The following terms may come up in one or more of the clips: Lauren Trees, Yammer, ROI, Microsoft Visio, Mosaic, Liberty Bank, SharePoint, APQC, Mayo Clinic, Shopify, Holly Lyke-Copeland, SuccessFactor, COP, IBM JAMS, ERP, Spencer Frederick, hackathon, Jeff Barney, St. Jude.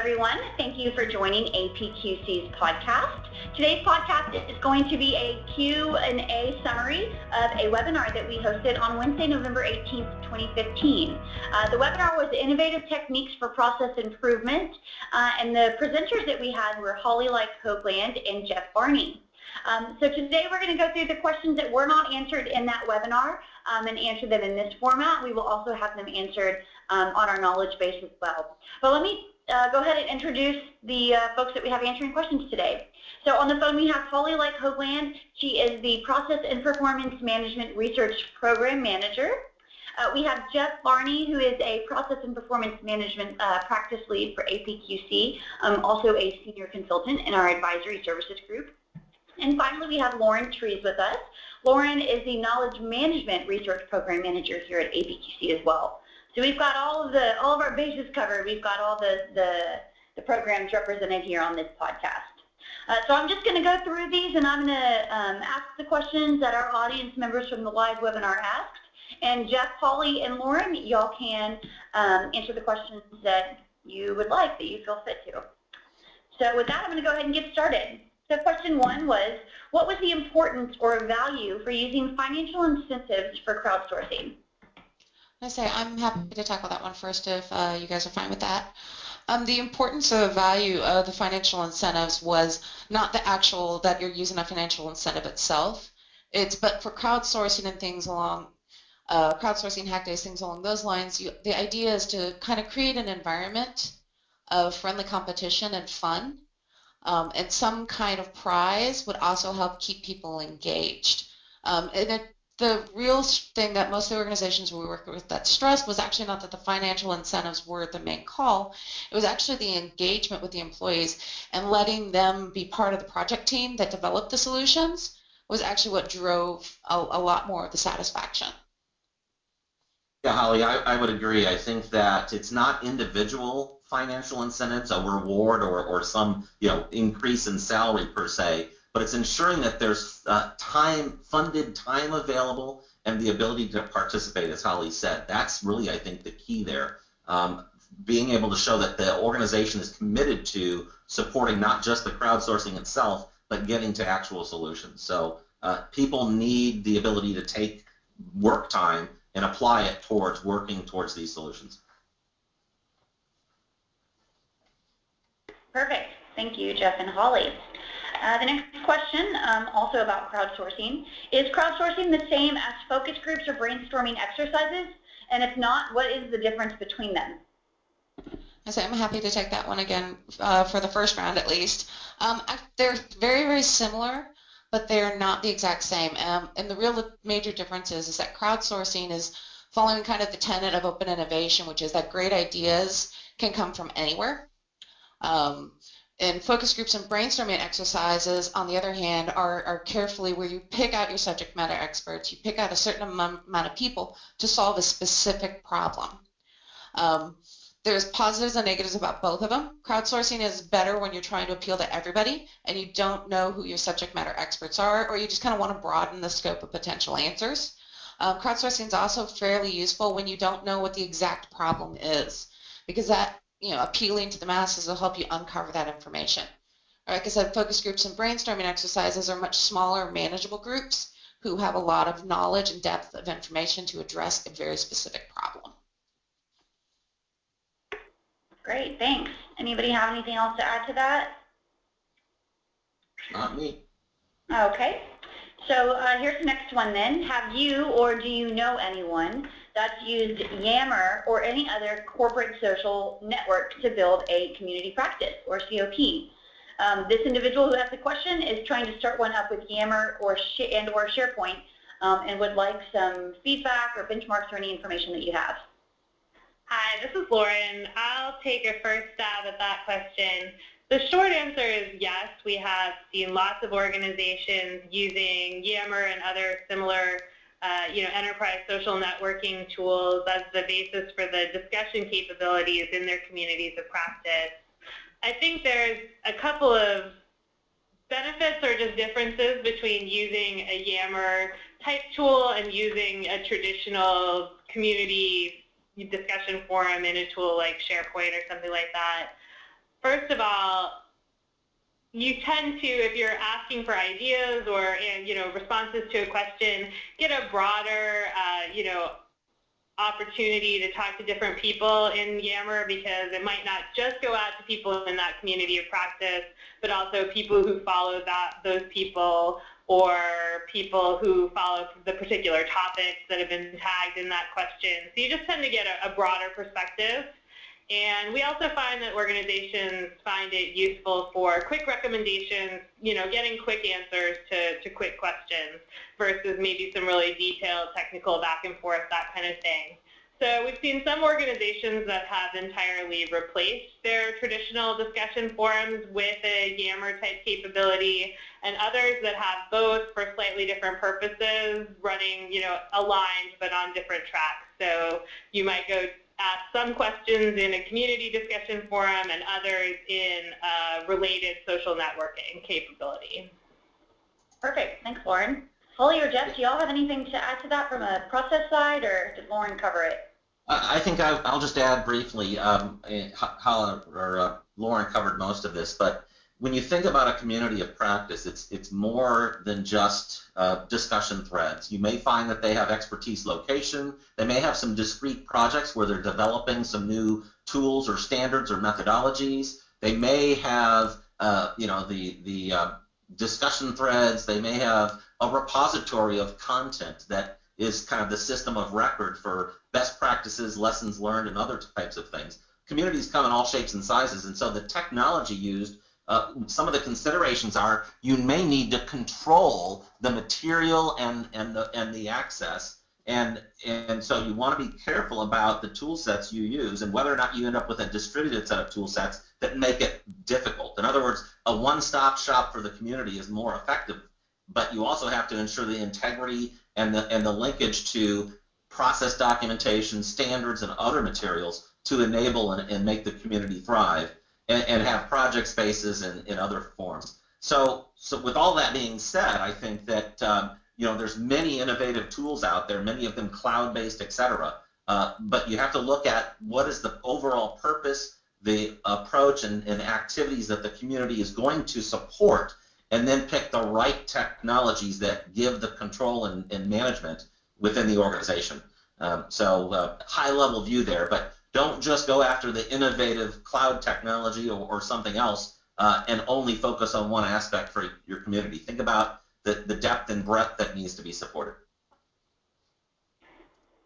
everyone. Thank you for joining APQC's podcast. Today's podcast is going to be a Q&A summary of a webinar that we hosted on Wednesday, November 18th, 2015. The webinar was Innovative Techniques for Process Improvement, and the presenters that we had were Holly Lyke-Copeland and Jeff Barney. So today we're going to go through the questions that were not answered in that webinar and answer them in this format. We will also have them answered on our knowledge base as well. But let me go ahead and introduce the folks that we have answering questions today. So on the phone we have Holly Lyke-Copeland. She is the Process and Performance Management Research Program Manager. We have Jeff Barney, who is a Process and Performance Management Practice Lead for APQC, also a Senior Consultant in our Advisory Services Group. And finally, we have Lauren Trees with us. Lauren is the Knowledge Management Research Program Manager here at APQC as well. So we've got all of our bases covered. We've got all the programs represented here on this podcast. So I'm just going to go through these, and I'm going to ask the questions that our audience members from the live webinar asked. And Jeff, Holly, and Lauren, y'all can answer the questions that you would like, that you feel fit to. So with that, I'm going to go ahead and get started. So question one was, what was the importance or value for using financial incentives for crowdsourcing? I'm happy to tackle that one first if you guys are fine with that. The importance or value of the financial incentives was not the actual that you're using a financial incentive itself. It's but for crowdsourcing and things along crowdsourcing hack days, things along those lines. The idea is to kind of create an environment of friendly competition and fun. And some kind of prize would also help keep people engaged. The real thing that most of the organizations we work with that stressed was actually not that the financial incentives were the main call. It was actually the engagement with the employees and letting them be part of the project team that developed the solutions was actually what drove a lot more of the satisfaction. Yeah, Holly, I would agree. I think that it's not individual financial incentives, a reward or some increase in salary per se, but it's ensuring that there's funded time available and the ability to participate, as Holly said. That's really, I think, the key there. Being able to show that the organization is committed to supporting not just the crowdsourcing itself, but getting to actual solutions. So people need the ability to take work time and apply it towards working towards these solutions. Perfect. Thank you, Jeff and Holly. The next question, also about crowdsourcing, is crowdsourcing the same as focus groups or brainstorming exercises? And if not, what is the difference between them? I'm happy to take that one again for the first round at least. They're very, very similar, but they're not the exact same. And the real major difference is that crowdsourcing is following kind of the tenet of open innovation, which is that great ideas can come from anywhere. And focus groups and brainstorming exercises, on the other hand, are carefully where you pick out your subject matter experts, you pick out a certain amount of people to solve a specific problem. There's positives and negatives about both of them. Crowdsourcing is better when you're trying to appeal to everybody and you don't know who your subject matter experts are, or you just kind of want to broaden the scope of potential answers. Crowdsourcing is also fairly useful when you don't know what the exact problem is, because that appealing to the masses will help you uncover that information. Like I said, focus groups and brainstorming exercises are much smaller, manageable groups who have a lot of knowledge and depth of information to address a very specific problem. Great, thanks. Anybody have anything else to add to that? Not me. Okay. So here's the next one then. Have you or do you know anyone that's used Yammer or any other corporate social network to build a community practice, or COP? This individual who asked the question is trying to start one up with Yammer or SharePoint and would like some feedback or benchmarks or any information that you have. Hi, this is Lauren. I'll take a first stab at that question. The short answer is yes, we have seen lots of organizations using Yammer and other similar enterprise social networking tools as the basis for the discussion capabilities in their communities of practice. I think there's a couple of benefits or just differences between using a Yammer type tool and using a traditional community discussion forum in a tool like SharePoint or something like that. First of all, you tend to, if you're asking for ideas or responses to a question, get a broader opportunity to talk to different people in Yammer, because it might not just go out to people in that community of practice, but also people who follow those people, or people who follow the particular topics that have been tagged in that question. So you just tend to get a broader perspective. And we also find that organizations find it useful for quick recommendations, getting quick answers to quick questions versus maybe some really detailed technical back and forth, that kind of thing. So we've seen some organizations that have entirely replaced their traditional discussion forums with a Yammer type capability, and others that have both for slightly different purposes, running, aligned but on different tracks. So you might go ask some questions in a community discussion forum and others in related social networking capability. Perfect. Thanks, Lauren. Holly or Jeff, do y'all have anything to add to that from a process side, or did Lauren cover it? I think I'll just add briefly, Holly or Lauren covered most of this, but when you think about a community of practice, it's more than just discussion threads. You may find that they have expertise location. They may have some discrete projects where they're developing some new tools or standards or methodologies. They may have, the discussion threads. They may have a repository of content that is kind of the system of record for best practices, lessons learned, and other types of things. Communities come in all shapes and sizes, and so the technology used, some of the considerations are you may need to control the material and the access, and so you want to be careful about the tool sets you use and whether or not you end up with a distributed set of tool sets that make it difficult. In other words, a one-stop shop for the community is more effective, but you also have to ensure the integrity and the linkage to process documentation, standards, and other materials to enable and make the community thrive, and have project spaces in other forms. So with all that being said, I think that there's many innovative tools out there, many of them cloud-based, etc. But you have to look at what is the overall purpose, the approach, and activities that the community is going to support, and then pick the right technologies that give the control and management within the organization. So high-level view there, but don't just go after the innovative cloud technology or something else and only focus on one aspect for your community. Think about the depth and breadth that needs to be supported.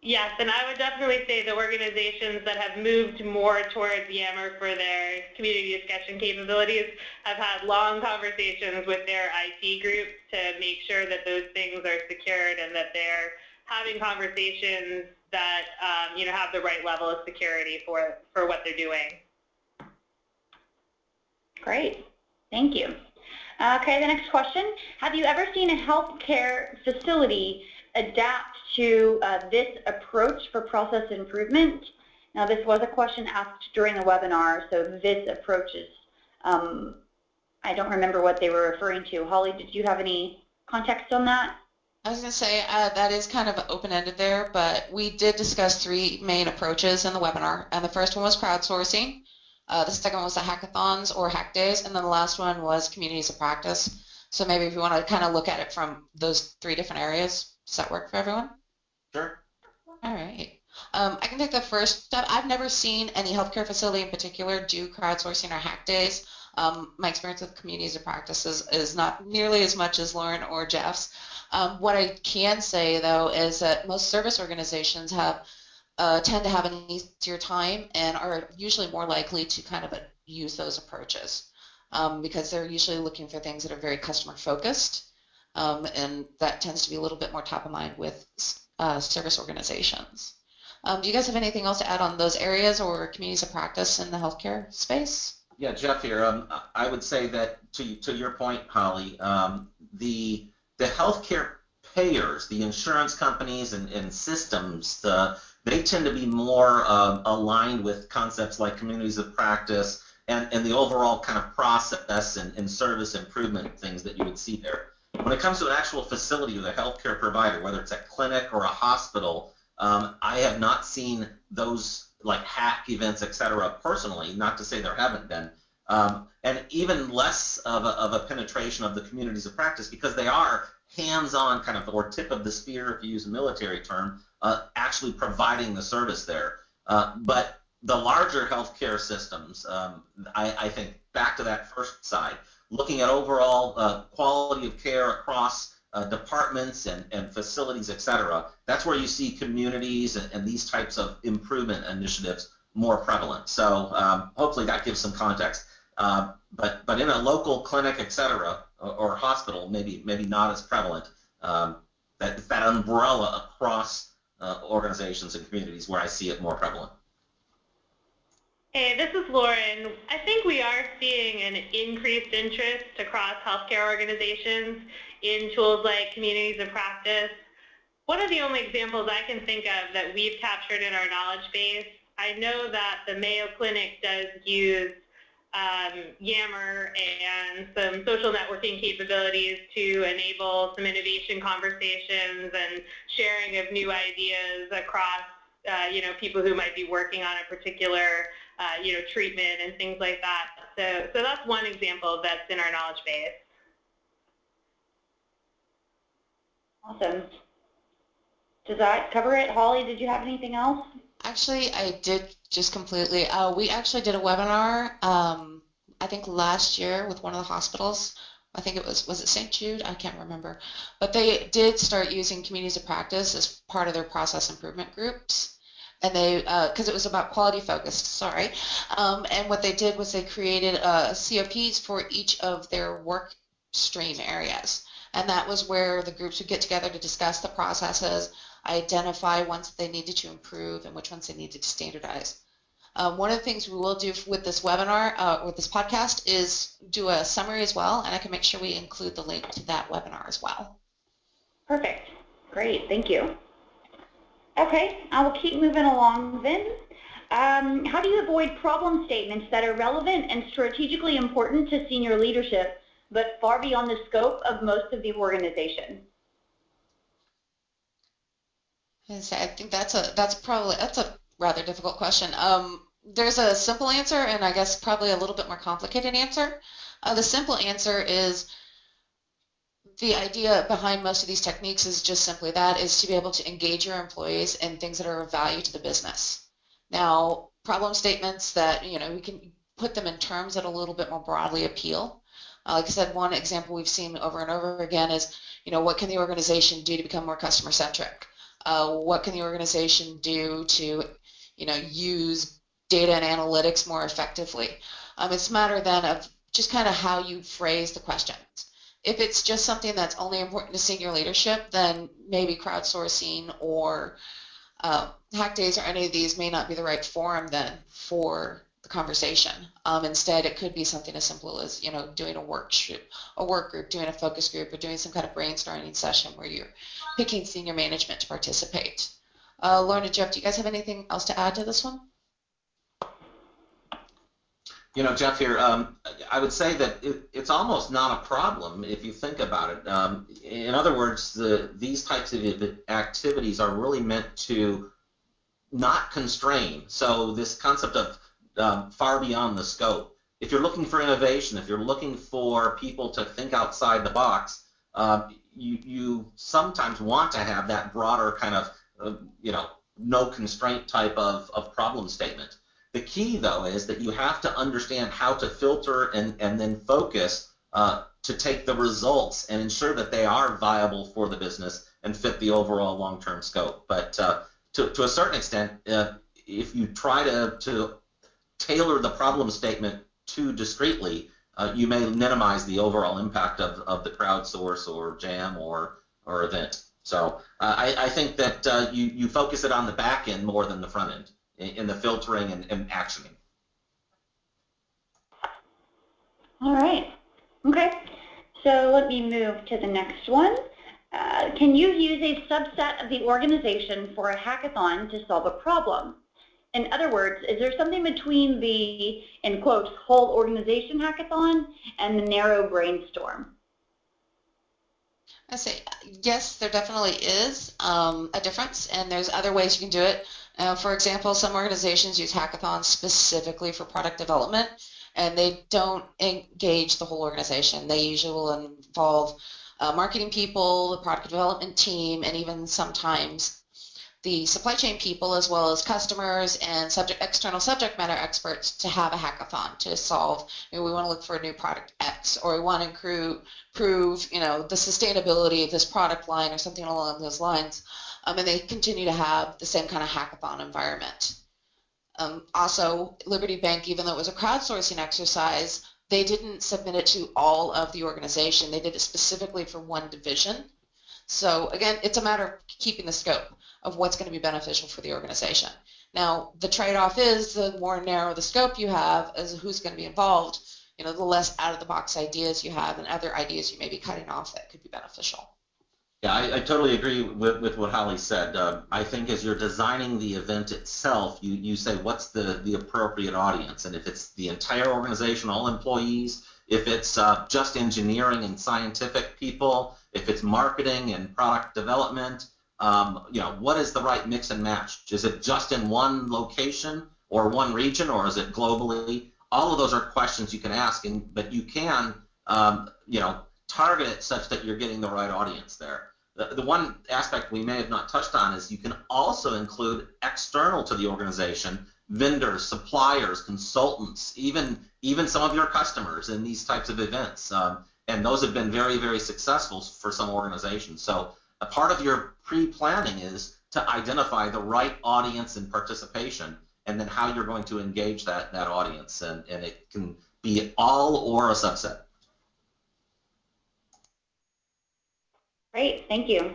Yes, and I would definitely say the organizations that have moved more towards Yammer for their community discussion capabilities have had long conversations with their IT groups to make sure that those things are secured and that they're having conversations that have the right level of security for what they're doing. Great, thank you. Okay, the next question. Have you ever seen a healthcare facility adapt to this approach for process improvement? Now, this was a question asked during the webinar, so this approach is, I don't remember what they were referring to. Holly, did you have any context on that? I was going to say that is kind of open-ended there, but we did discuss three main approaches in the webinar, and the first one was crowdsourcing, the second one was the hackathons or hack days, and then the last one was communities of practice. So maybe if you want to kind of look at it from those three different areas, does that work for everyone? Sure. All right. I can take the first step. I've never seen any healthcare facility in particular do crowdsourcing or hack days. My experience with communities of practices is not nearly as much as Lauren or Jeff's. What I can say, though, is that most service organizations have tend to have an easier time and are usually more likely to kind of use those approaches because they're usually looking for things that are very customer-focused, and that tends to be a little bit more top of mind with service organizations. Do you guys have anything else to add on those areas or communities of practice in the healthcare space? Yeah, Jeff here. I would say that to your point, Holly, the healthcare payers, the insurance companies and systems, they tend to be more aligned with concepts like communities of practice and the overall kind of process and service improvement things that you would see there. When it comes to an actual facility with a healthcare provider, whether it's a clinic or a hospital, I have not seen those like hack events, etc. personally, not to say there haven't been, and even less of a penetration of the communities of practice, because they are hands-on, kind of, or tip of the spear, if you use a military term, actually providing the service there. But the larger healthcare systems, I think, back to that first side, looking at overall quality of care across departments and facilities, et cetera, that's where you see communities and these types of improvement initiatives more prevalent. So hopefully that gives some context. But in a local clinic, et cetera, or hospital, maybe not as prevalent. That umbrella across organizations and communities where I see it more prevalent. Hey, this is Lauren. I think we are seeing an increased interest across healthcare organizations in tools like communities of practice. One of the only examples I can think of that we've captured in our knowledge base, I know that the Mayo Clinic does use Yammer and some social networking capabilities to enable some innovation conversations and sharing of new ideas across, people who might be working on a particular, treatment and things like that. So that's one example that's in our knowledge base. Awesome. Does that cover it? Holly, did you have anything else? Actually, I did. Just completely. We actually did a webinar, I think last year, with one of the hospitals. I think it was it St. Jude? I can't remember. But they did start using communities of practice as part of their process improvement groups. And they, because it was about quality focused, sorry. And what they did was they created COPs for each of their work stream areas. And that was where the groups would get together to discuss the processes, identify ones that they needed to improve and which ones they needed to standardize. One of the things we will do with this webinar, with this podcast, is do a summary as well, and I can make sure we include the link to that webinar as well. Perfect. Great. Thank you. Okay. I will keep moving along then. How do you avoid problem statements that are relevant and strategically important to senior leadership, but far beyond the scope of most of the organization? I think that's a rather difficult question. There's a simple answer, and I guess probably a little bit more complicated answer. The simple answer is the idea behind most of these techniques is just simply that, is to be able to engage your employees in things that are of value to the business. Now, problem statements that, we can put them in terms that a little bit more broadly appeal. Like I said, one example we've seen over and over again is, what can the organization do to become more customer-centric? What can the organization do to, use data and analytics more effectively? It's a matter then of just kind of how you phrase the questions. If it's just something that's only important to senior leadership, then maybe crowdsourcing or hack days or any of these may not be the right forum then for the conversation. Instead, it could be something as simple as, doing a work group, doing a focus group, or doing some kind of brainstorming session where you're picking senior management to participate. Lauren and Jeff, do you guys have anything else to add to this one? Jeff here, I would say that it's almost not a problem if you think about it. In other words, these types of activities are really meant to not constrain. So this concept of far beyond the scope. If you're looking for innovation, if you're looking for people to think outside the box, you sometimes want to have that broader kind of, no constraint type of problem statement. The key, though, is that you have to understand how to filter and then focus to take the results and ensure that they are viable for the business and fit the overall long-term scope. But to a certain extent, if you try to tailor the problem statement too discreetly, you may minimize the overall impact of the crowdsource or jam or event. So I think that you focus it on the back end more than the front end in the filtering and actioning. All right. Okay. So let me move to the next one. Can you use a subset of the organization for a hackathon to solve a problem? In other words, is there something between the, in quotes, whole organization hackathon and the narrow brainstorm? I say yes, there definitely is a difference, and there's other ways you can do it. For example, some organizations use hackathons specifically for product development, and they don't engage the whole organization. They usually will involve marketing people, the product development team, and even sometimes the supply chain people, as well as customers and external subject matter experts, to have a hackathon to solve, we want to look for a new product X, or we want to prove, the sustainability of this product line or something along those lines. And they continue to have the same kind of hackathon environment. Also, Liberty Bank, even though it was a crowdsourcing exercise, they didn't submit it to all of the organization. They did it specifically for one division. So again, it's a matter of keeping the scope of what's going to be beneficial for the organization. Now, the trade-off is the more narrow the scope you have as who's going to be involved, the less out-of-the-box ideas you have and other ideas you may be cutting off that could be beneficial. Yeah, I totally agree with what Holly said. I think as you're designing the event itself, you say what's the appropriate audience, and if it's the entire organization, all employees, if it's just engineering and scientific people, if it's marketing and product development, what is the right mix and match? Is it just in one location or one region, or is it globally? All of those are questions you can ask, but you can, target it such that you're getting the right audience there. The one aspect we may have not touched on is you can also include external to the organization, vendors, suppliers, consultants, even some of your customers in these types of events. And those have been very, very successful for some organizations. So a part of your pre-planning is to identify the right audience and participation, and then how you're going to engage that audience. And it can be all or a subset. Great, thank you.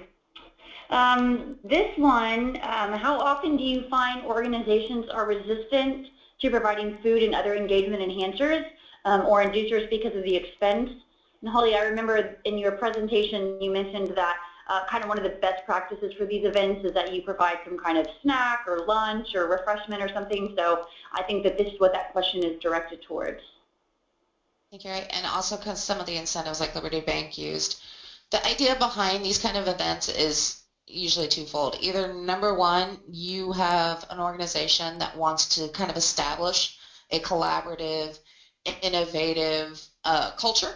This one, how often do you find organizations are resistant to providing food and other engagement enhancers or inducers because of the expense? And Holly, I remember in your presentation you mentioned that kind of one of the best practices for these events is that you provide some kind of snack or lunch or refreshment or something, so I think that this is what that question is directed towards. Thank you, and also because some of the incentives like Liberty Bank used. The idea behind these kind of events is usually twofold. Either number one, you have an organization that wants to kind of establish a collaborative, innovative culture,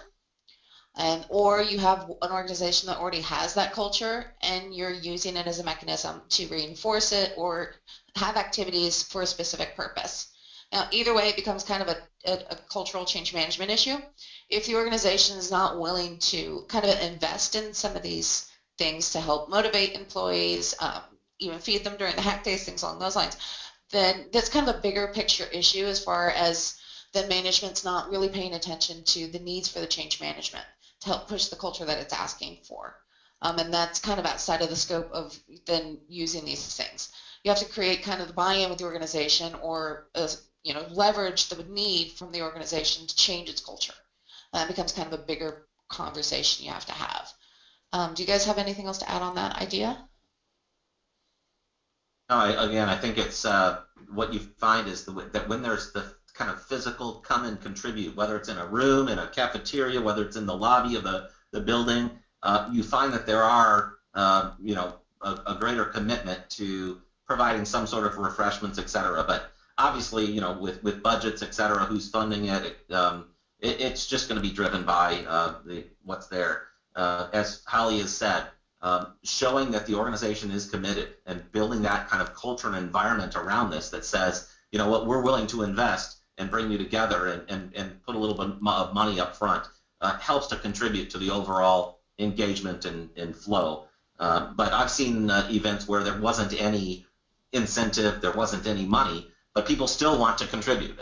or you have an organization that already has that culture and you're using it as a mechanism to reinforce it or have activities for a specific purpose. Now, either way, it becomes kind of a cultural change management issue. If the organization is not willing to kind of invest in some of these things to help motivate employees, even feed them during the hack days, things along those lines, then that's kind of a bigger picture issue as far as then management's not really paying attention to the needs for the change management to help push the culture that it's asking for. And that's kind of outside of the scope of then using these things. You have to create kind of the buy-in with the organization or leverage the need from the organization to change its culture. That becomes kind of a bigger conversation you have to have. Do you guys have anything else to add on that idea? No, I think it's what you find is that when there's the kind of physical come and contribute, whether it's in a room, in a cafeteria, whether it's in the lobby of the building, you find that there are, a greater commitment to providing some sort of refreshments, etc. But obviously, with budgets, etc., who's funding it, it's just going to be driven by what's there. As Holly has said, showing that the organization is committed and building that kind of culture and environment around this that says, what, we're willing to invest and bring you together and put a little bit of money up front helps to contribute to the overall engagement and flow. But I've seen events where there wasn't any incentive, there wasn't any money, but people still want to contribute.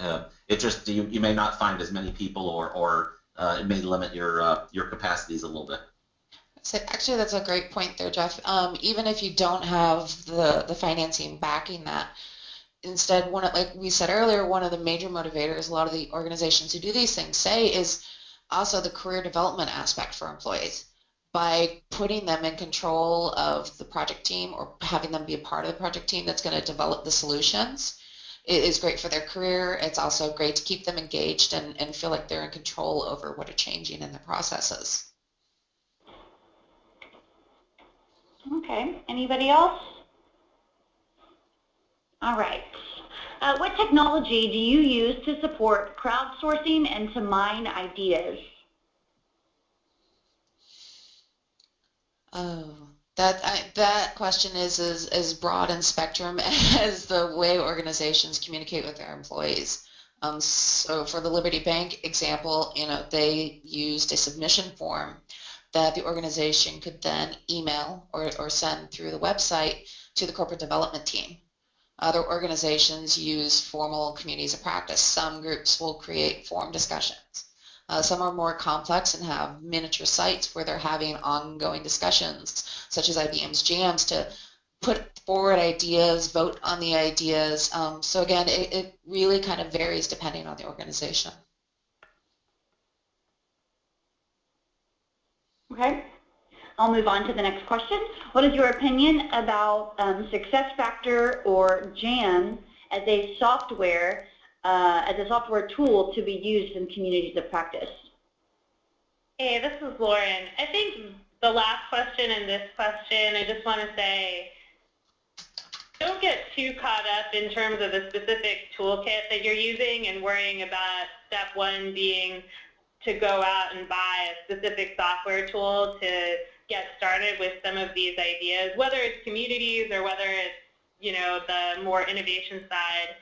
It just you may not find as many people, or it may limit your capacities a little bit. So actually, that's a great point there, Jeff. Even if you don't have the financing backing that, instead, like we said earlier, one of the major motivators a lot of the organizations who do these things say is also the career development aspect for employees. By putting them in control of the project team or having them be a part of the project team that's going to develop the solutions, it is great for their career. It's also great to keep them engaged and feel like they're in control over what are changing in the processes. Okay, anybody else? All right, What technology do you use to support crowdsourcing and to mine ideas? Oh, that question is as broad in spectrum as the way organizations communicate with their employees. So for the Liberty Bank example, they used a submission form that the organization could then email or send through the website to the corporate development team. Other organizations use formal communities of practice. Some groups will create forum discussions. Some are more complex and have miniature sites where they're having ongoing discussions, such as IBM's JAMS, to put forward ideas, vote on the ideas. So again, it really kind of varies depending on the organization. Okay, I'll move on to the next question. What is your opinion about SuccessFactor or JAM as a software tool to be used in communities of practice? Hey, this is Lauren. I think the last question and this question, I just want to say, don't get too caught up in terms of the specific toolkit that you're using and worrying about step one being to go out and buy a specific software tool to get started with some of these ideas, whether it's communities or whether it's, the more innovation side.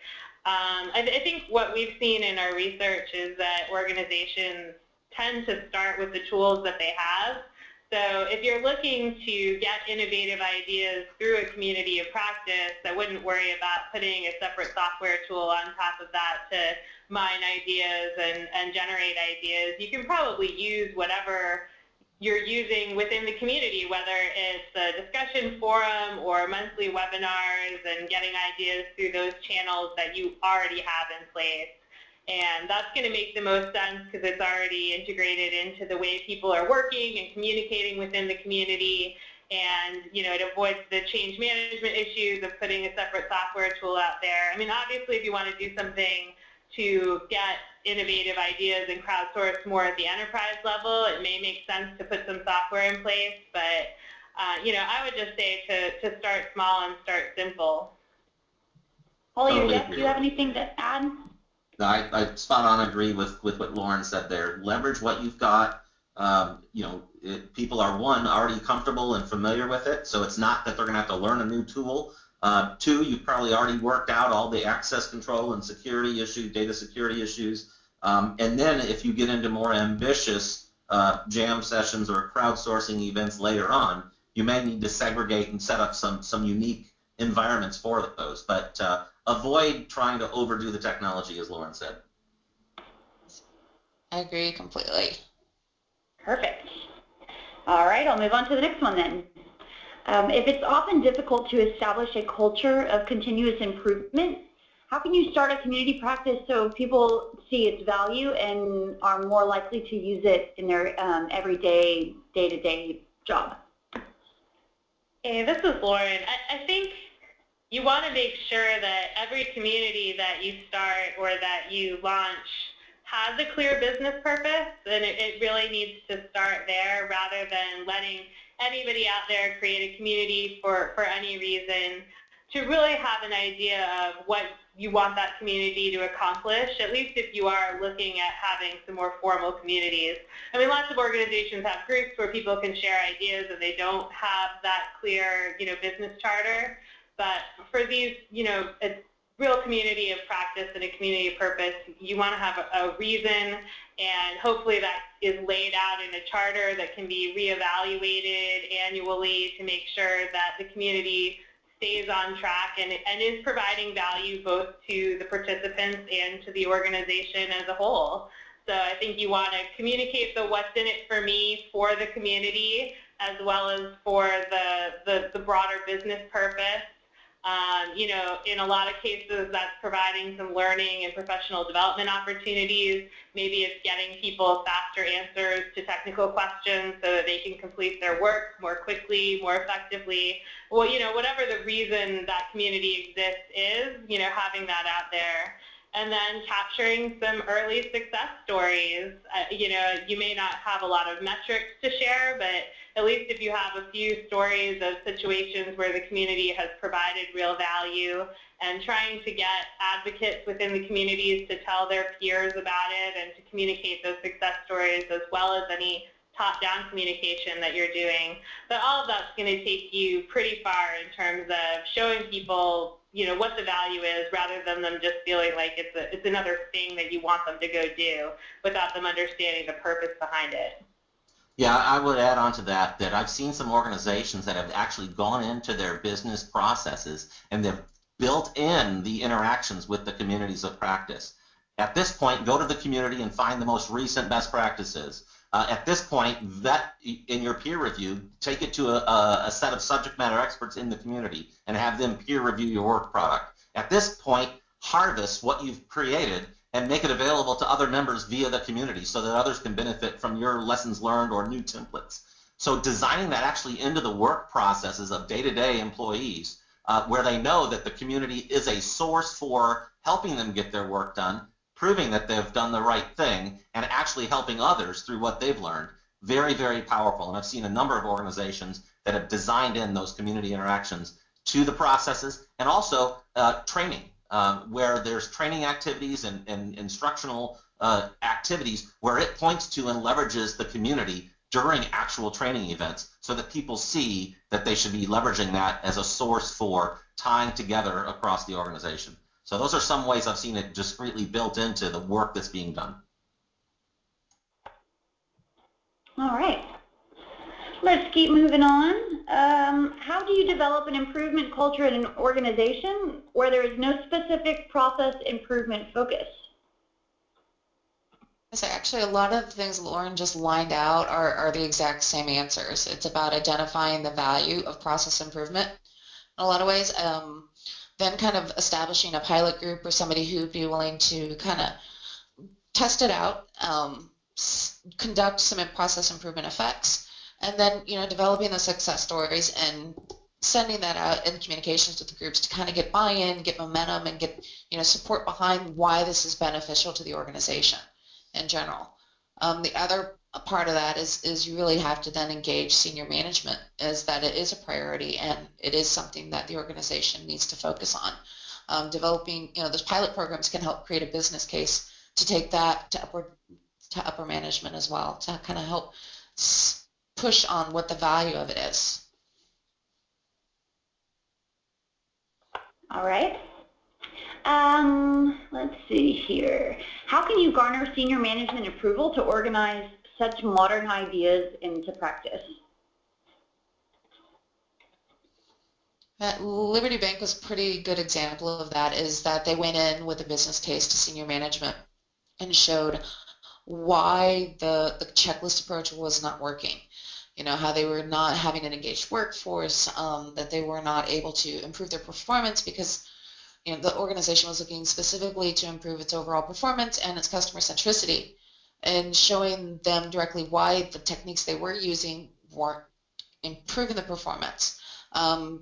I think what we've seen in our research is that organizations tend to start with the tools that they have. So if you're looking to get innovative ideas through a community of practice, I wouldn't worry about putting a separate software tool on top of that to mine ideas and generate ideas. You can probably use whatever you're using within the community, whether it's a discussion forum or monthly webinars and getting ideas through those channels that you already have in place. And that's going to make the most sense because it's already integrated into the way people are working and communicating within the community. And, it avoids the change management issues of putting a separate software tool out there. I mean, obviously, if you want to do something to get innovative ideas and crowdsource more at the enterprise level, it may make sense to put some software in place, but I would just say to start small and start simple. Holly and Jeff, do you have anything to add? No, I spot on agree with what Lauren said there. Leverage what you've got. People are, one, already comfortable and familiar with it, so it's not that they're going to have to learn a new tool. Two, you've probably already worked out all the access control and security issues, data security issues. And then if you get into more ambitious jam sessions or crowdsourcing events later on, you may need to segregate and set up some unique environments for those. But avoid trying to overdo the technology, as Lauren said. I agree completely. Perfect. All right, I'll move on to the next one then. If it's often difficult to establish a culture of continuous improvement, how can you start a community practice so people see its value and are more likely to use it in their everyday, day-to-day job? Hey, this is Lauren. I think you want to make sure that every community that you start or that you launch has a clear business purpose, and it really needs to start there rather than letting anybody out there create a community for any reason, to really have an idea of what you want that community to accomplish, at least if you are looking at having some more formal communities. I mean, lots of organizations have groups where people can share ideas and they don't have that clear, business charter. But for these, a real community of practice and a community of purpose, you want to have a reason, and hopefully that is laid out in a charter that can be reevaluated annually to make sure that the community stays on track and is providing value both to the participants and to the organization as a whole. So I think you want to communicate the what's in it for me for the community as well as for the broader business purpose. In a lot of cases, that's providing some learning and professional development opportunities. Maybe it's getting people faster answers to technical questions so that they can complete their work more quickly, more effectively. Well, whatever the reason that community exists is, having that out there. and then capturing some early success stories. You may not have a lot of metrics to share, but at least if you have a few stories of situations where the community has provided real value, and trying to get advocates within the communities to tell their peers about it and to communicate those success stories, as well as any top-down communication that you're doing. But all of that's going to take you pretty far in terms of showing people, you know, what the value is, rather than them just feeling like it's another thing that you want them to go do without them understanding the purpose behind it. Yeah, I would add on to that that I've seen some organizations that have actually gone into their business processes and they've built in the interactions with the communities of practice. At this point, go to the community and find the most recent best practices. At this point, that in your peer review, take it to a set of subject matter experts in the community and have them peer review your work product. At this point, harvest what you've created and make it available to other members via the community so that others can benefit from your lessons learned or new templates. So designing that actually into the work processes of day-to-day employees, where they know that the community is a source for helping them get their work done, proving that they've done the right thing, and actually helping others through what they've learned. Very, very powerful. And I've seen a number of organizations that have designed in those community interactions to the processes, and also training, where there's training activities and instructional activities where it points to and leverages the community during actual training events so that people see that they should be leveraging that as a source for tying together across the organization. So those are some ways I've seen it discreetly built into the work that's being done. All right. Let's keep moving on. How do you develop an improvement culture in an organization where there is no specific process improvement focus? So actually, a lot of the things Lauren just lined out are the exact same answers. It's about identifying the value of process improvement in a lot of ways. Then kind of establishing a pilot group or somebody who would be willing to kind of test it out, conduct some process improvement effects, and then, you know, developing the success stories and sending that out in communications with the groups to kind of get buy-in, get momentum, and get, you know, support behind why this is beneficial to the organization in general. The other part of that is you really have to then engage senior management, is that it is a priority and it is something that the organization needs to focus on. Developing, you know, those pilot programs can help create a business case to take that to upper management as well, to kind of help push on what the value of it is. All right. Let's see here. How can you garner senior management approval to organize such modern ideas into practice? Liberty Bank was a pretty good example of that, is that they went in with a business case to senior management and showed why the checklist approach was not working. You know, how they were not having an engaged workforce, that they were not able to improve their performance because, you know, the organization was looking specifically to improve its overall performance and its customer centricity, and showing them directly why the techniques they were using weren't improving the performance.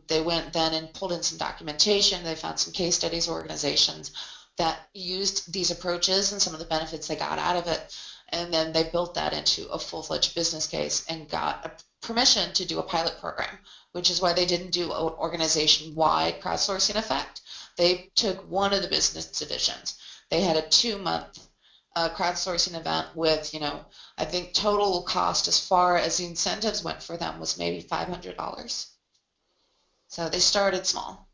They went then and pulled in some documentation. They found some case studies, organizations that used these approaches and some of the benefits they got out of it, and then they built that into a full-fledged business case and got permission to do a pilot program, which is why they didn't do an organization-wide crowdsourcing effect. They took one of the business divisions. They had a 2-month crowdsourcing event with, you know, I think total cost as far as the incentives went for them was maybe $500. So they started small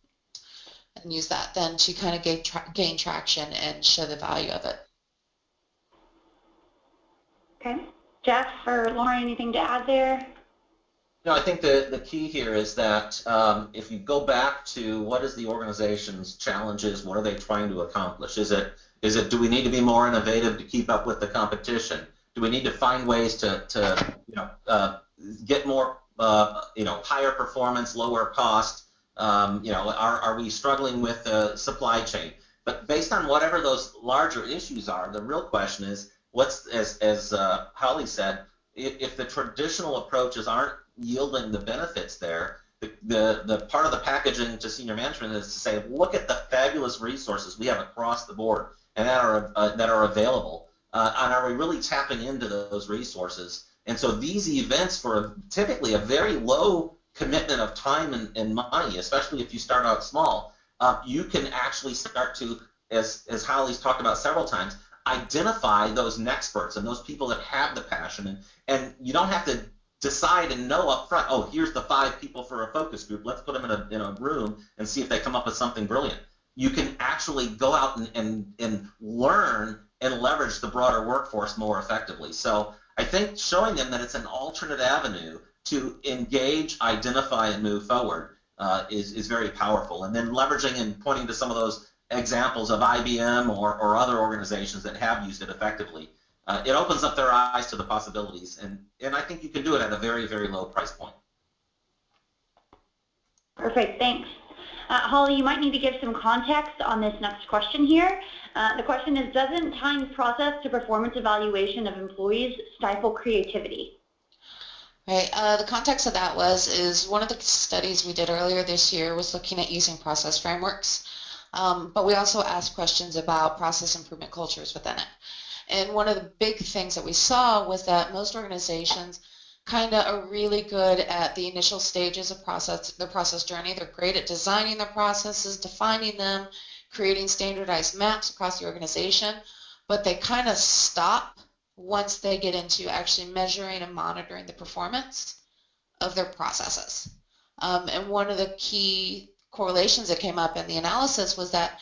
and used that then to kind of gain traction and show the value of it. Okay. Jeff or Lauren, anything to add there? No, I think the key here is that if you go back to what is the organization's challenges, what are they trying to accomplish? Is it do we need to be more innovative to keep up with the competition? Do we need to find ways to you know, get more you know, higher performance, lower cost? You know, are we struggling with the supply chain? But based on whatever those larger issues are, the real question is what's, as Holly said, if the traditional approaches aren't yielding the benefits there, the part of the packaging to senior management is to say, look at the fabulous resources we have across the board and that are available, and are we really tapping into those resources? And so these events, for typically a very low commitment of time and money, especially if you start out small, you can actually start to, as Holly's talked about several times, identify those experts and those people that have the passion, and you don't have to decide and know up front, oh, here's the 5 people for a focus group, let's put them in a room and see if they come up with something brilliant. You can actually go out and learn and leverage the broader workforce more effectively. So I think showing them that it's an alternate avenue to engage, identify, and move forward is very powerful. And then leveraging and pointing to some of those examples of IBM or other organizations that have used it effectively, it opens up their eyes to the possibilities, and I think you can do it at a very, very low price point. Perfect, thanks. Holly, you might need to give some context on this next question here. The question is, doesn't time process to performance evaluation of employees stifle creativity? Right. The context of that is one of the studies we did earlier this year was looking at using process frameworks, but we also asked questions about process improvement cultures within it. And one of the big things that we saw was that most organizations kind of are really good at the initial stages of the process journey. They're great at designing their processes, defining them, creating standardized maps across the organization, but they kind of stop once they get into actually measuring and monitoring the performance of their processes. And one of the key correlations that came up in the analysis was that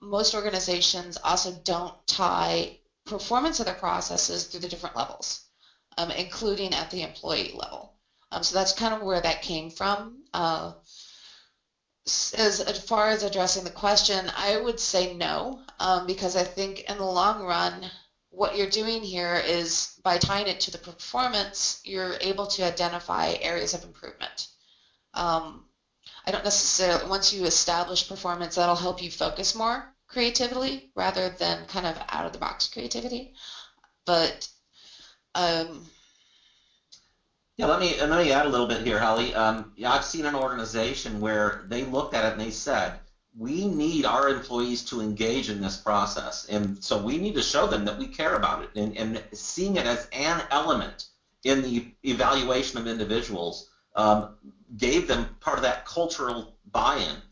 most organizations also don't tie performance of their processes through the different levels, including at the employee level. So that's kind of where that came from. As far as addressing the question, I would say no, because I think in the long run, what you're doing here is by tying it to the performance, you're able to identify areas of improvement. I don't necessarily, once you establish performance, that'll help you focus more creatively rather than kind of out-of-the-box creativity. But yeah, let me add a little bit here, Holly. Yeah, I've seen an organization where they looked at it and they said, we need our employees to engage in this process, and so we need to show them that we care about it, and seeing it as an element in the evaluation of individuals gave them part of that cultural buy-in,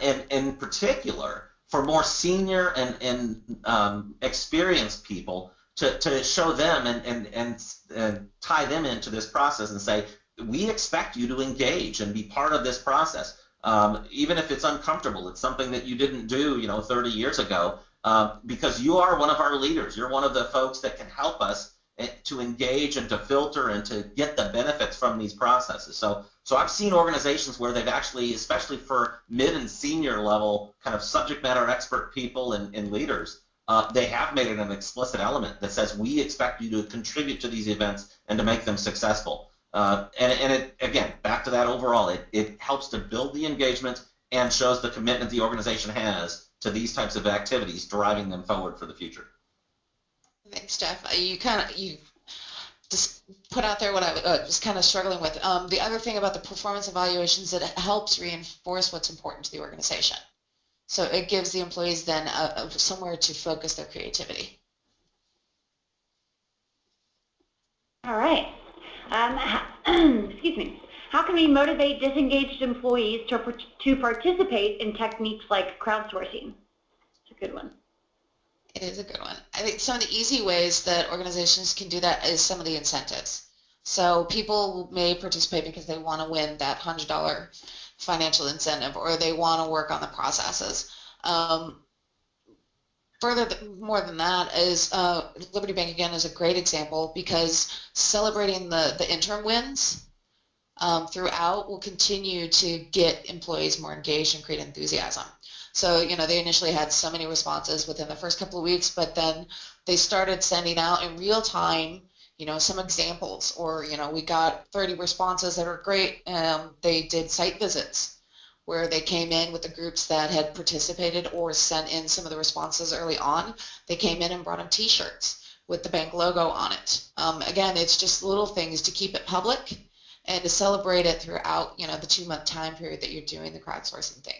and in particular for more senior and experienced people to show them and tie them into this process and say, we expect you to engage and be part of this process. Even if it's uncomfortable, it's something that you didn't do, 30 years ago, because you are one of our leaders. You're one of the folks that can help us to engage and to filter and to get the benefits from these processes. So I've seen organizations where they've actually, especially for mid and senior level kind of subject matter expert people and leaders, they have made it an explicit element that says, we expect you to contribute to these events and to make them successful. And it, again, back to that overall, it helps to build the engagement and shows the commitment the organization has to these types of activities, driving them forward for the future. Thanks, Jeff. You just put out there what I was kind of struggling with. The other thing about the performance evaluations, it helps reinforce what's important to the organization. So it gives the employees then somewhere to focus their creativity. All right. Excuse me. How can we motivate disengaged employees to participate in techniques like crowdsourcing? It's a good one. It is a good one. I think some of the easy ways that organizations can do that is some of the incentives. So people may participate because they want to win that $100 financial incentive, or they want to work on the processes. More than that is Liberty Bank, again, is a great example, because celebrating the interim wins throughout will continue to get employees more engaged and create enthusiasm. So, they initially had so many responses within the first couple of weeks, but then they started sending out in real time, some examples, or, we got 30 responses that are great. They did site visits, where they came in with the groups that had participated or sent in some of the responses early on. They came in and brought them T-shirts with the bank logo on it. Again, it's just little things to keep it public and to celebrate it throughout, you know, the 2-month time period that you're doing the crowdsourcing thing.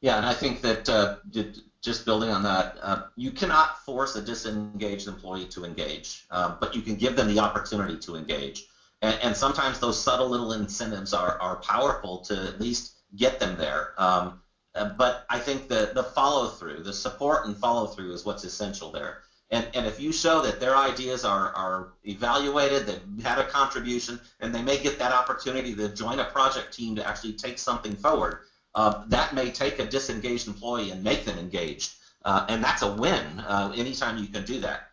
Yeah, and I think that just building on that, you cannot force a disengaged employee to engage, but you can give them the opportunity to engage. And sometimes those subtle little incentives are powerful to at least get them there. But I think the follow-through, the support and follow-through is what's essential there. And if you show that their ideas are evaluated, they've had a contribution, and they may get that opportunity to join a project team to actually take something forward, that may take a disengaged employee and make them engaged. And that's a win anytime you can do that.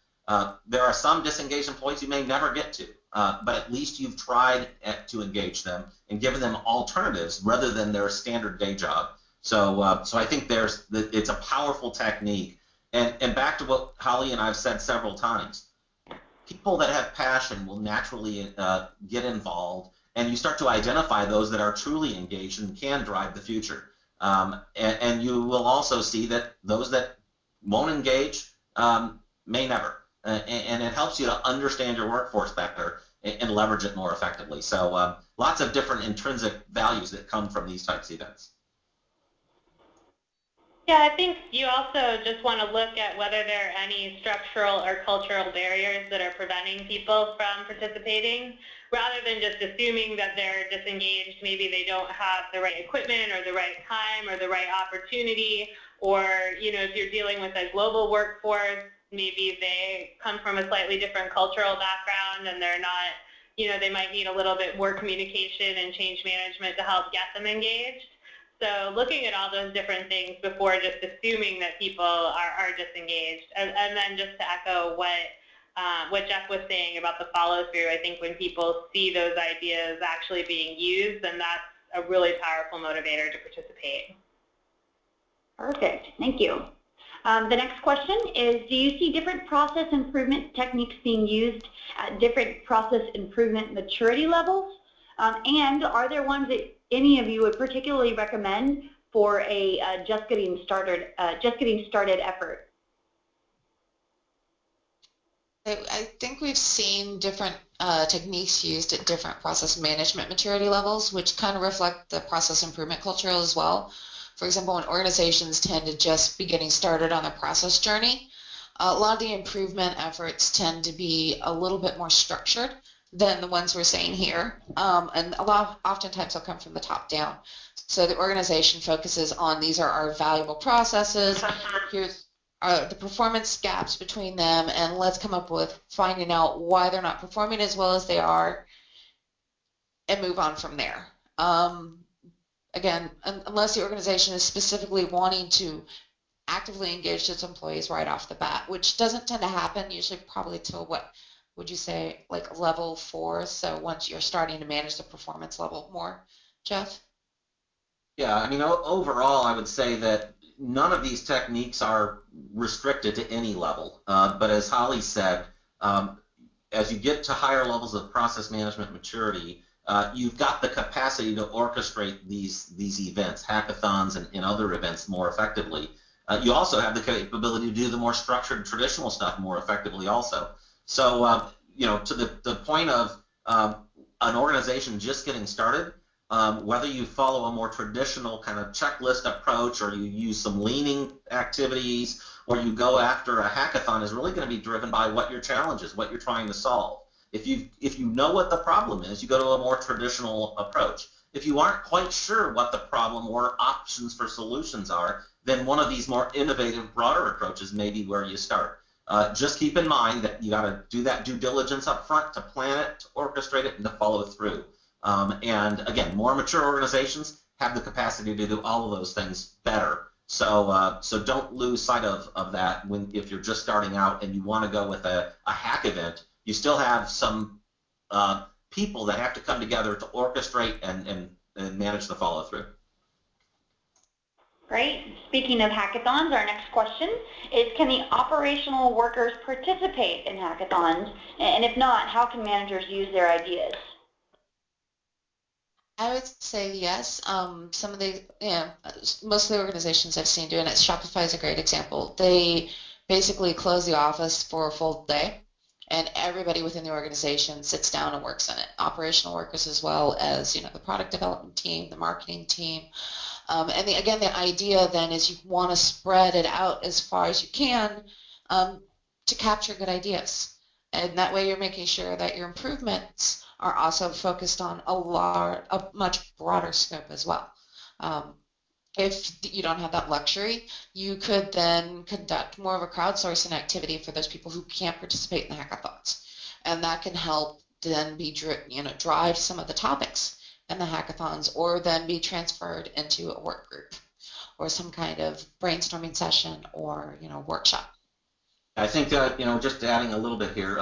There are some disengaged employees you may never get to, but at least you've tried to engage them and given them alternatives rather than their standard day job. So, so I think it's a powerful technique. And back to what Holly and I've said several times, people that have passion will naturally get involved, and you start to identify those that are truly engaged and can drive the future. And you will also see that those that won't engage may never. And it helps you to understand your workforce better and leverage it more effectively. So lots of different intrinsic values that come from these types of events. Yeah, I think you also just want to look at whether there are any structural or cultural barriers that are preventing people from participating, rather than just assuming that they're disengaged. Maybe they don't have the right equipment or the right time or the right opportunity, or, you know, if you're dealing with a global workforce, maybe they come from a slightly different cultural background and they're not, you know, they might need a little bit more communication and change management to help get them engaged. So looking at all those different things before just assuming that people are disengaged. And then just to echo what Jeff was saying about the follow-through, I think when people see those ideas actually being used, then that's a really powerful motivator to participate. Perfect. Thank you. The next question is, do you see different process improvement techniques being used at different process improvement maturity levels? And are there ones that any of you would particularly recommend for a just getting started effort? I think we've seen different techniques used at different process management maturity levels, which kind of reflect the process improvement culture as well. For example, when organizations tend to just be getting started on their process journey, a lot of the improvement efforts tend to be a little bit more structured than the ones we're seeing here, and oftentimes they'll come from the top down. So the organization focuses on these are our valuable processes, here's the performance gaps between them, and let's come up with finding out why they're not performing as well as they are and move on from there. Again, unless the organization is specifically wanting to actively engage its employees right off the bat, which doesn't tend to happen usually probably till what would you say, like level 4, so once you're starting to manage the performance level more, Jeff? Yeah, I mean, overall, I would say that none of these techniques are restricted to any level, but as Holly said, as you get to higher levels of process management maturity, you've got the capacity to orchestrate these events, hackathons and other events more effectively. You also have the capability to do the more structured traditional stuff more effectively also. So, you know, to the point of an organization just getting started, whether you follow a more traditional kind of checklist approach or you use some leaning activities or you go after a hackathon is really going to be driven by what your challenge is, what you're trying to solve. If you know what the problem is, you go to a more traditional approach. If you aren't quite sure what the problem or options for solutions are, then one of these more innovative, broader approaches may be where you start. Just keep in mind that you got to do that due diligence up front to plan it, to orchestrate it, and to follow through. And again, more mature organizations have the capacity to do all of those things better. So, so don't lose sight of that if you're just starting out and you want to go with a hack event. You still have some people that have to come together to orchestrate and manage the follow-through. Great. Speaking of hackathons, our next question is, can the operational workers participate in hackathons? And if not, how can managers use their ideas? I would say yes. Some of the, most of the organizations I've seen doing it, Shopify is a great example. They basically close the office for a full day and everybody within the organization sits down and works on it, operational workers as well as, you know, the product development team, the marketing team. And again, the idea then is you want to spread it out as far as you can to capture good ideas. And that way you're making sure that your improvements are also focused on a much broader scope as well. If you don't have that luxury, you could then conduct more of a crowdsourcing activity for those people who can't participate in the hackathons. And that can help then be, you know, drive some of the topics in the hackathons or then be transferred into a work group or some kind of brainstorming session or, you know, workshop. I think that, you know, just adding a little bit here,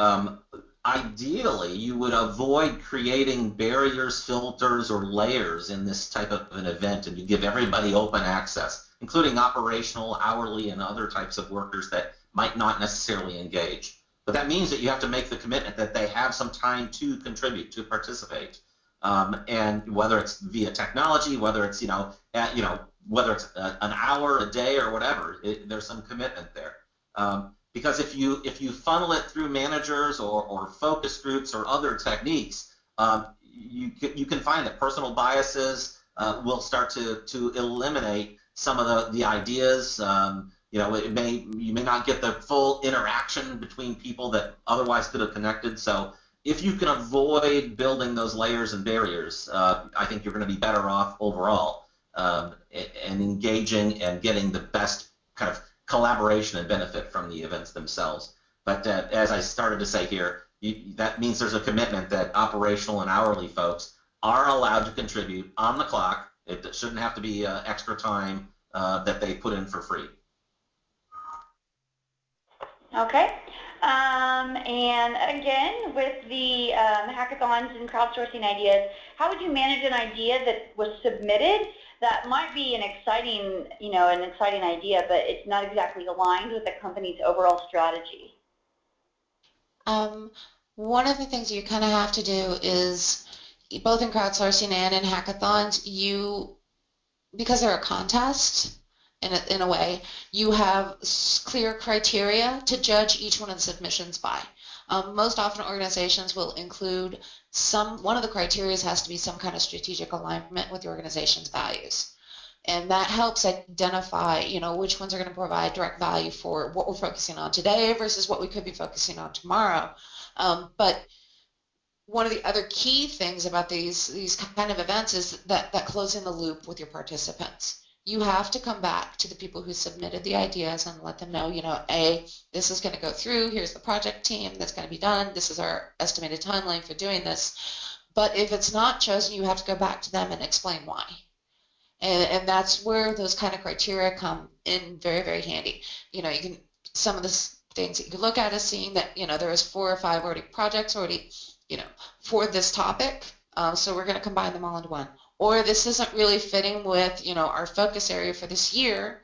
ideally you would avoid creating barriers, filters, or layers in this type of an event, and you give everybody open access, including operational, hourly, and other types of workers that might not necessarily engage. But that means that you have to make the commitment that they have some time to contribute, to participate, and whether it's via technology, whether it's, you know, whether it's an hour, a day, or whatever, there's some commitment there. Because if you funnel it through managers or focus groups or other techniques, you can find that personal biases will start to eliminate some of the ideas. You know, you may not get the full interaction between people that otherwise could have connected. So if you can avoid building those layers and barriers, I think you're going to be better off overall, and engaging and getting the best kind of collaboration and benefit from the events themselves. But as I started to say here, that means there's a commitment that operational and hourly folks are allowed to contribute on the clock. It shouldn't have to be extra time that they put in for free. Okay. And again, with the hackathons and crowdsourcing ideas, how would you manage an idea that was submitted that might be an exciting, you know, an exciting idea, but it's not exactly aligned with the company's overall strategy? One of the things you kind of have to do is, both in crowdsourcing and in hackathons, because they're a contest, in a way, you have clear criteria to judge each one of the submissions by. Most often organizations will include one of the criteria has to be some kind of strategic alignment with the organization's values. And that helps identify, you know, which ones are going to provide direct value for what we're focusing on today versus what we could be focusing on tomorrow. But one of the other key things about these kind of events is that closing the loop with your participants. You have to come back to the people who submitted the ideas and let them know, you know, A, this is going to go through, here's the project team that's going to be done, this is our estimated timeline for doing this. But if it's not chosen, you have to go back to them and explain why. And that's where those kind of criteria come in very, very handy. You know, some of the things that you can look at is seeing that, you know, there is 4 or 5 projects already, you know, for this topic, so we're going to combine them all into one. Or this isn't really fitting with, you know, our focus area for this year,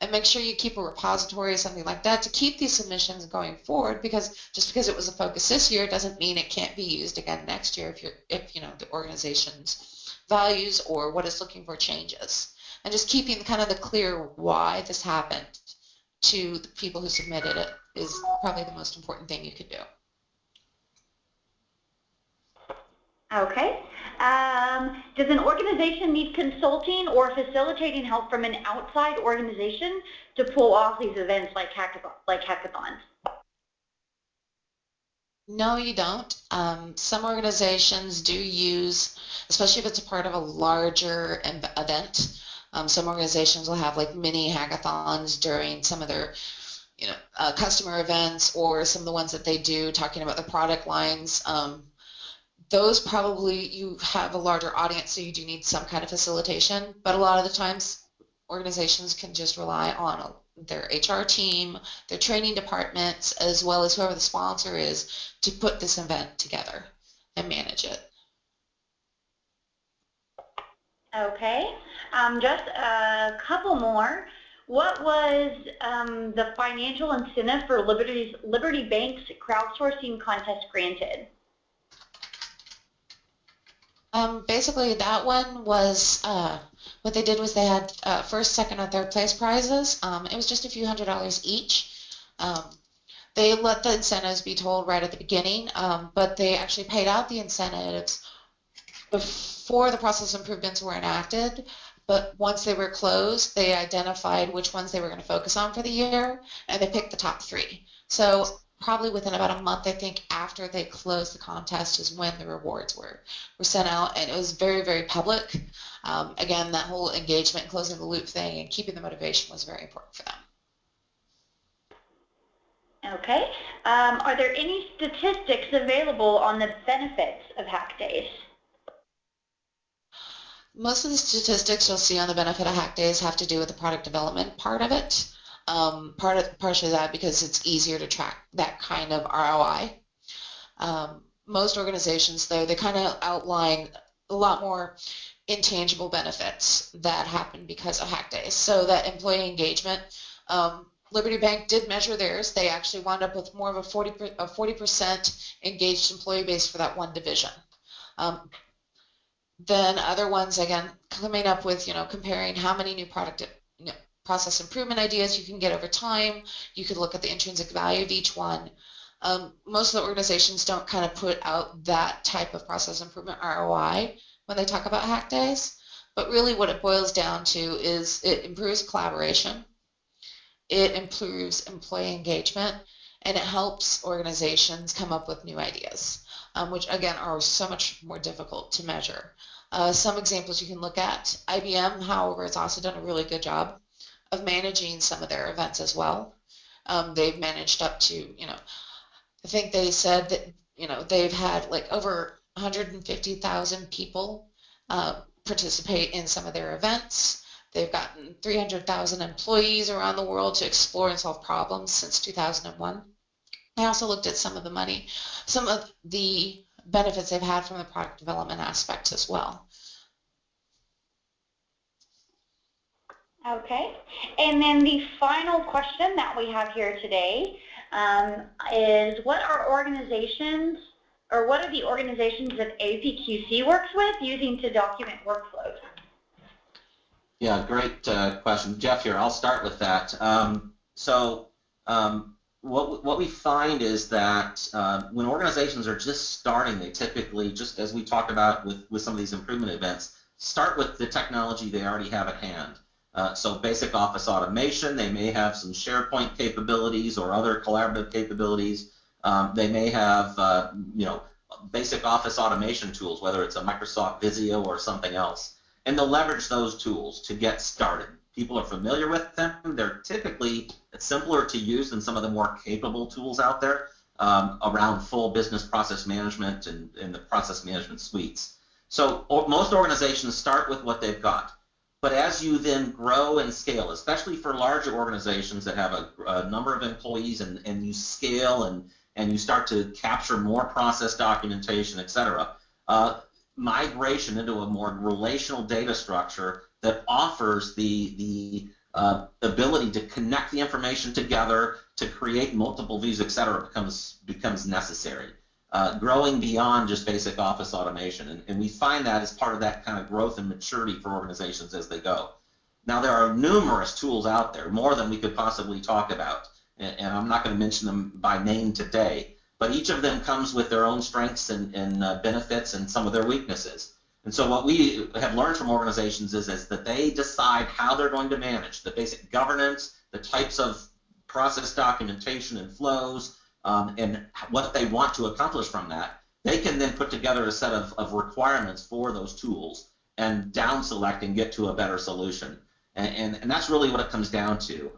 and make sure you keep a repository or something like that to keep these submissions going forward, because just because it was a focus this year doesn't mean it can't be used again next year if you know, the organization's values or what it's looking for changes. And just keeping kind of the clear why this happened to the people who submitted it is probably the most important thing you could do. Okay. Does an organization need consulting or facilitating help from an outside organization to pull off these events like hackathons? No, you don't. Some organizations do use, especially if it's a part of a larger event, some organizations will have like mini hackathons during some of their, you know, customer events or some of the ones that they do talking about the product lines. Those probably you have a larger audience, so you do need some kind of facilitation, but a lot of the times organizations can just rely on their HR team, their training departments, as well as whoever the sponsor is to put this event together and manage it. Okay, just a couple more. What was the financial incentive for Liberty Bank's crowdsourcing contest granted? Basically, that one was, what they did was they had first, second, or third place prizes. It was just a few $100 each. They let the incentives be told right at the beginning, but they actually paid out the incentives before the process improvements were enacted. But once they were closed, they identified which ones they were going to focus on for the year, and they picked the top three. So probably within about a month, I think, after they closed the contest is when the rewards were sent out, and it was very, very public. Again, that whole engagement and closing the loop thing and keeping the motivation was very important for them. Okay. Are there any statistics available on the benefits of Hack Days? Most of the statistics you'll see on the benefit of Hack Days have to do with the product development part of it. Partially that because it's easier to track that kind of ROI. Most organizations, though, they kind of outline a lot more intangible benefits that happen because of Hack Days. So that employee engagement, Liberty Bank did measure theirs. They actually wound up with more of a 40% engaged employee base for that one division. Then other ones, again, coming up with, you know, comparing how many new product, you know, process improvement ideas you can get over time. You could look at the intrinsic value of each one. Most of the organizations don't kind of put out that type of process improvement ROI when they talk about Hack Days, but really what it boils down to is it improves collaboration, it improves employee engagement, and it helps organizations come up with new ideas, which again are so much more difficult to measure. Some examples you can look at, IBM, however, has also done a really good job of managing some of their events as well. They've managed up to, you know, I think they said that, you know, they've had like over 150,000 people participate in some of their events. They've gotten 300,000 employees around the world to explore and solve problems since 2001. I also looked at some of the money, some of the benefits they've had from the product development aspects as well. Okay, and then the final question that we have here today is what are the organizations that APQC works with using to document workflows? Yeah, great question. Jeff here, I'll start with that. What we find is that when organizations are just starting, they typically, just as we talked about with some of these improvement events, start with the technology they already have at hand. So basic office automation, they may have some SharePoint capabilities or other collaborative capabilities. They may have, you know, basic office automation tools, whether it's a Microsoft Visio or something else. And they'll leverage those tools to get started. People are familiar with them. They're typically simpler to use than some of the more capable tools out there around full business process management and the process management suites. So most organizations start with what they've got. But as you then grow and scale, especially for larger organizations that have a number of employees and you scale and you start to capture more process documentation, et cetera, migration into a more relational data structure that offers the ability to connect the information together, to create multiple views, et cetera, becomes necessary. Growing beyond just basic office automation, and we find that as part of that kind of growth and maturity for organizations as they go. Now there are numerous tools out there, more than we could possibly talk about, and I'm not going to mention them by name today, but each of them comes with their own strengths and benefits and some of their weaknesses. And so what we have learned from organizations is that they decide how they're going to manage the basic governance, the types of process documentation and flows, and what they want to accomplish from that. They can then put together a set of requirements for those tools and down select and get to a better solution. And that's really what it comes down to.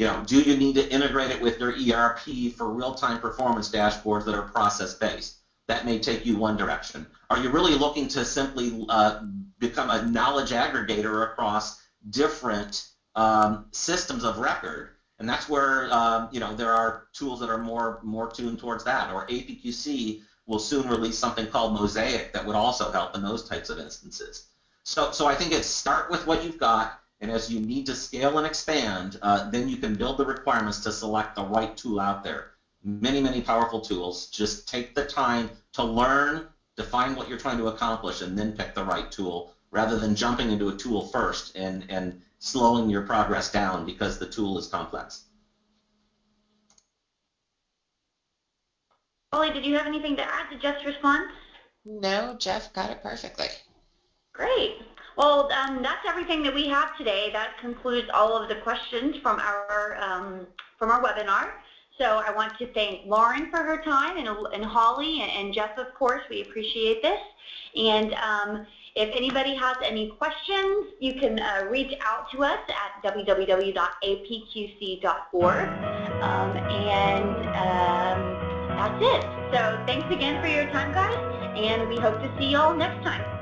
You know, do you need to integrate it with your ERP for real-time performance dashboards that are process-based? That may take you one direction. Are you really looking to simply become a knowledge aggregator across different systems of record? And that's where you know, there are tools that are more tuned towards that. Or APQC will soon release something called Mosaic that would also help in those types of instances. So I think it's start with what you've got, and as you need to scale and expand, then you can build the requirements to select the right tool out there. Many, many powerful tools. Just take the time to learn, define what you're trying to accomplish, and then pick the right tool, rather than jumping into a tool first and slowing your progress down because the tool is complex. Holly, did you have anything to add to Jeff's response? No, Jeff got it perfectly. Great. Well, that's everything that we have today. That concludes all of the questions from our webinar. So I want to thank Lauren for her time, and Holly, and Jeff, of course. We appreciate this. And if anybody has any questions, you can reach out to us at www.apqc.org. That's it. So thanks again for your time, guys, and we hope to see you all next time.